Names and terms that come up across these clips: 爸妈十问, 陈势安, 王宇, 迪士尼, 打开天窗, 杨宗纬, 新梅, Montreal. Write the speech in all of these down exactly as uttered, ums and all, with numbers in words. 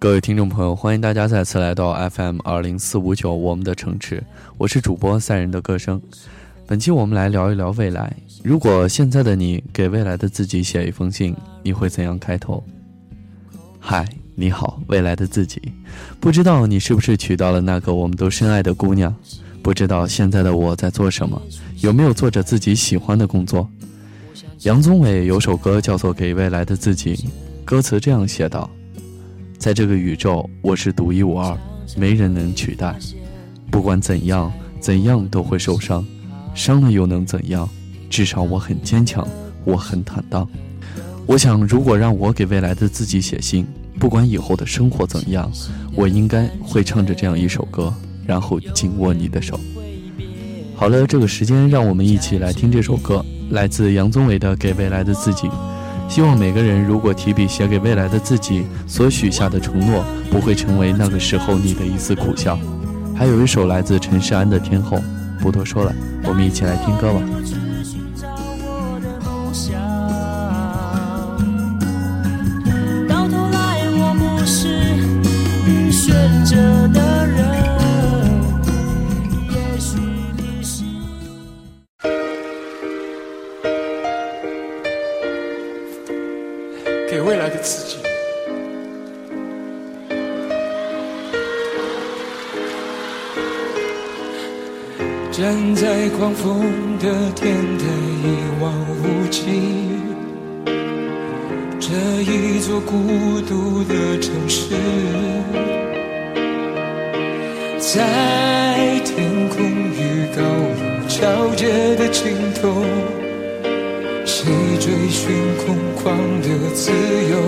各位听众朋友，欢迎大家再次来到 F M 二零四五九我们的城池，我是主播赛人的歌声。本期我们来聊一聊未来，如果现在的你给未来的自己写一封信，你会怎样开头？嗨，你好，未来的自己，不知道你是不是娶到了那个我们都深爱的姑娘，不知道现在的我在做什么，有没有做着自己喜欢的工作。杨宗纬有首歌叫做《给未来的自己》，歌词这样写道：在这个宇宙，我是独一无二，没人能取代，不管怎样怎样都会受伤，伤了又能怎样，至少我很坚强，我很坦荡。我想，如果让我给未来的自己写信，不管以后的生活怎样，我应该会唱着这样一首歌，然后紧握你的手。好了，这个时间让我们一起来听这首歌，来自杨宗纬的《给未来的自己》。希望每个人如果提笔写给未来的自己，所许下的承诺不会成为那个时候你的一丝苦笑。还有一首来自陈势安的《天后》，不多说了，我们一起来听歌吧。给未来的自己，站在狂风的天台一望无际，这一座孤独的城市，在天空与高楼交接的尽头，谁追寻空旷的自由？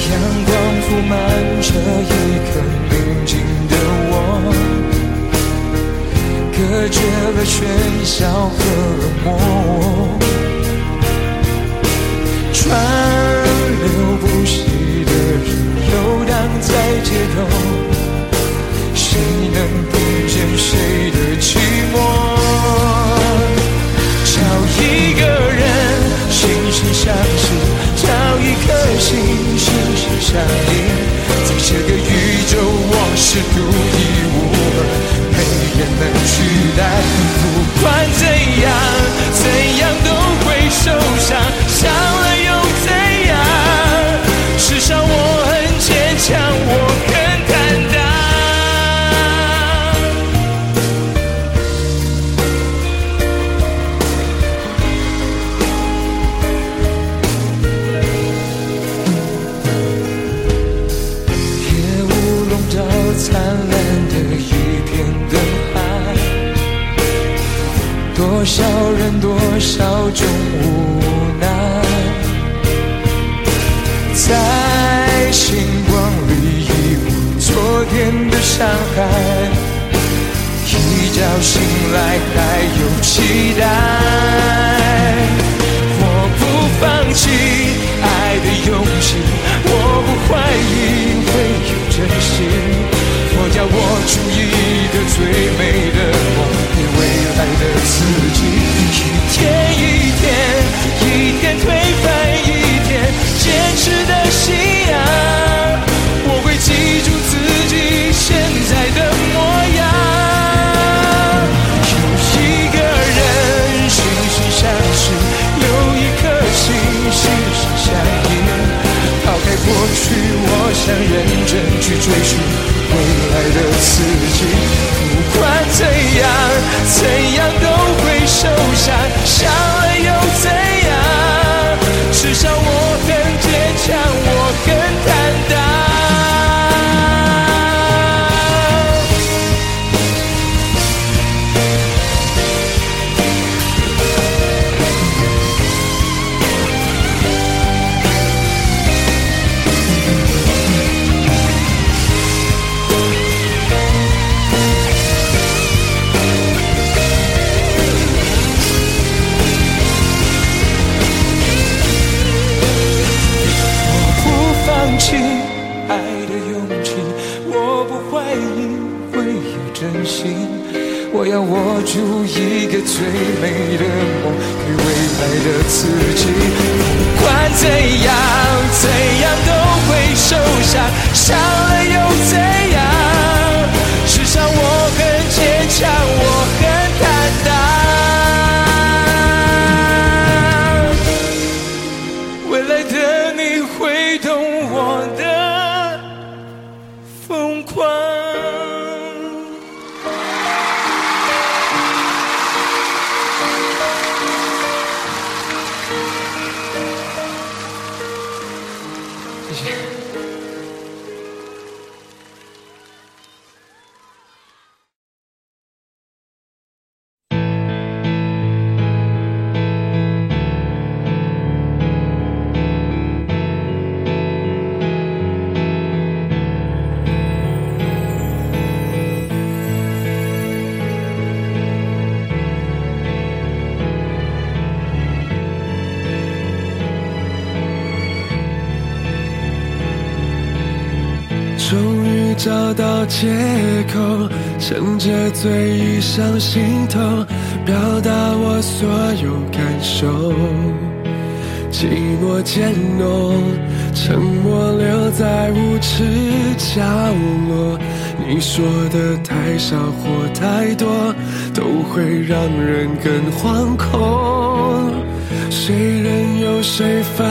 阳光铺满这一刻宁静的我，隔绝了喧嚣和冷漠，川流不息的人游荡在街头，谁能听见谁的寂寞？在这个宇宙，我是独一无二，没人能取代。不管怎样，怎样都会受伤，伤了又怎样？至少我很坚强，我很坦灿烂的一片灯海，多少人多少种无奈，在星光里一无昨天的伤害，一觉醒来还有期待。我不放弃爱的勇气，我不怀疑会有真心，我要我出一个最美的梦，给未来的自己。一天一天，一天推翻一天，坚持的信仰，我会记住自己现在的模样。有一个人心心相惜，有一颗心心心相印，抛开过去，我想认真去追寻未来的自己。不管怎样，怎样都会受伤，伤了又怎样？至少我很坚强，我很坦荡。我要握住一个最美的梦，给未来的自己。不管怎样，怎样都会受伤，伤了又怎样？至少我很坚强，我很坦荡。未来的你会懂我的疯狂。找到借口，趁着醉意上心头，表达我所有感受。寂寞渐浓，沉默留在无耻角落。你说的太少或太多，都会让人更惶恐。谁任由谁放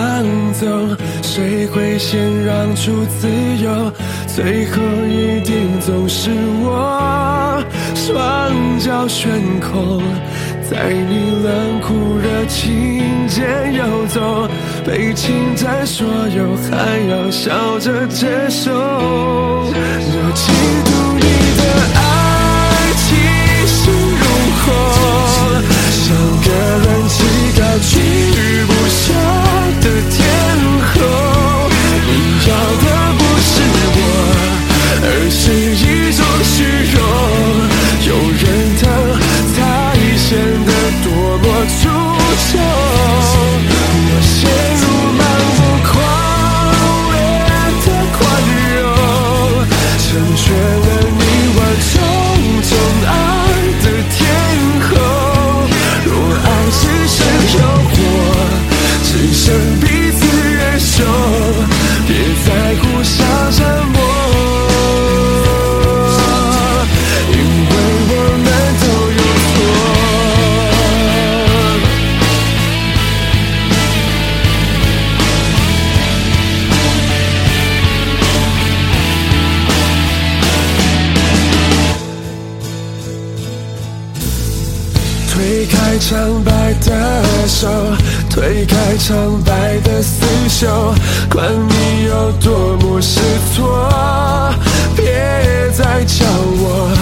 纵，谁会先让出自由？最后一定总是我双脚悬空，在你冷酷热情间游走，被侵占所有还要笑着接受。我嫉妒你的爱气势如虹，像个人气高居不下的天后，你要的而是一种虚荣，有人疼才显得多么出众。我陷入盲目狂烈的宽容，成全了你万种宠爱的天后。若爱只剩诱惑，只剩彼此忍受，别在乎相沉默。苍白的手推开苍白的刺绣，管你有多么失措，别再叫我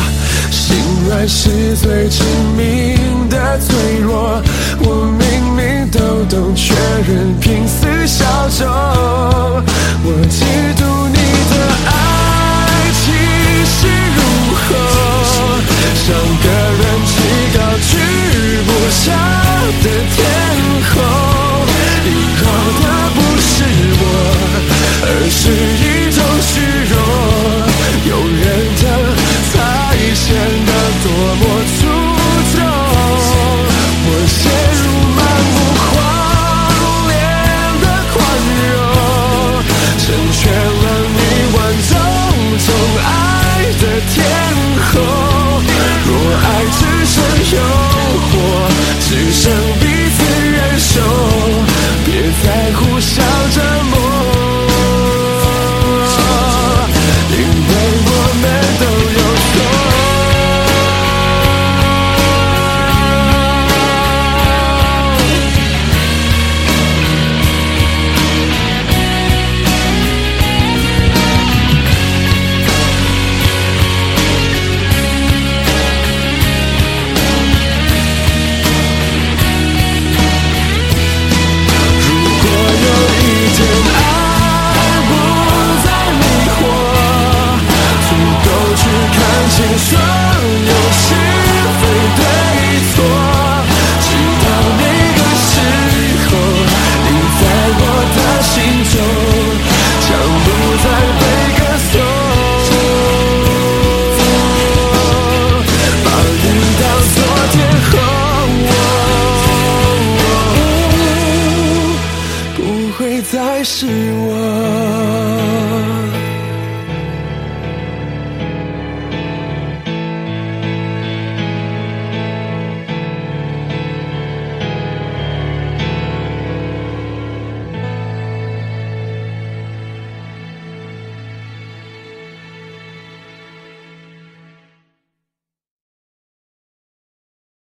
醒来是最致命的脆弱。我明明都懂，却仍拼死效忠。我嫉妒你的爱气势如虹，像个人气高居不下的天后，你要的不是我，而是一种虚荣，有人疼才显得多么出众。我陷入盲目狂恋的宽容，成全了你万种宠爱的天后。若爱只剩有只剩彼此忍受，别在乎笑折磨，因为我们都有会再是我。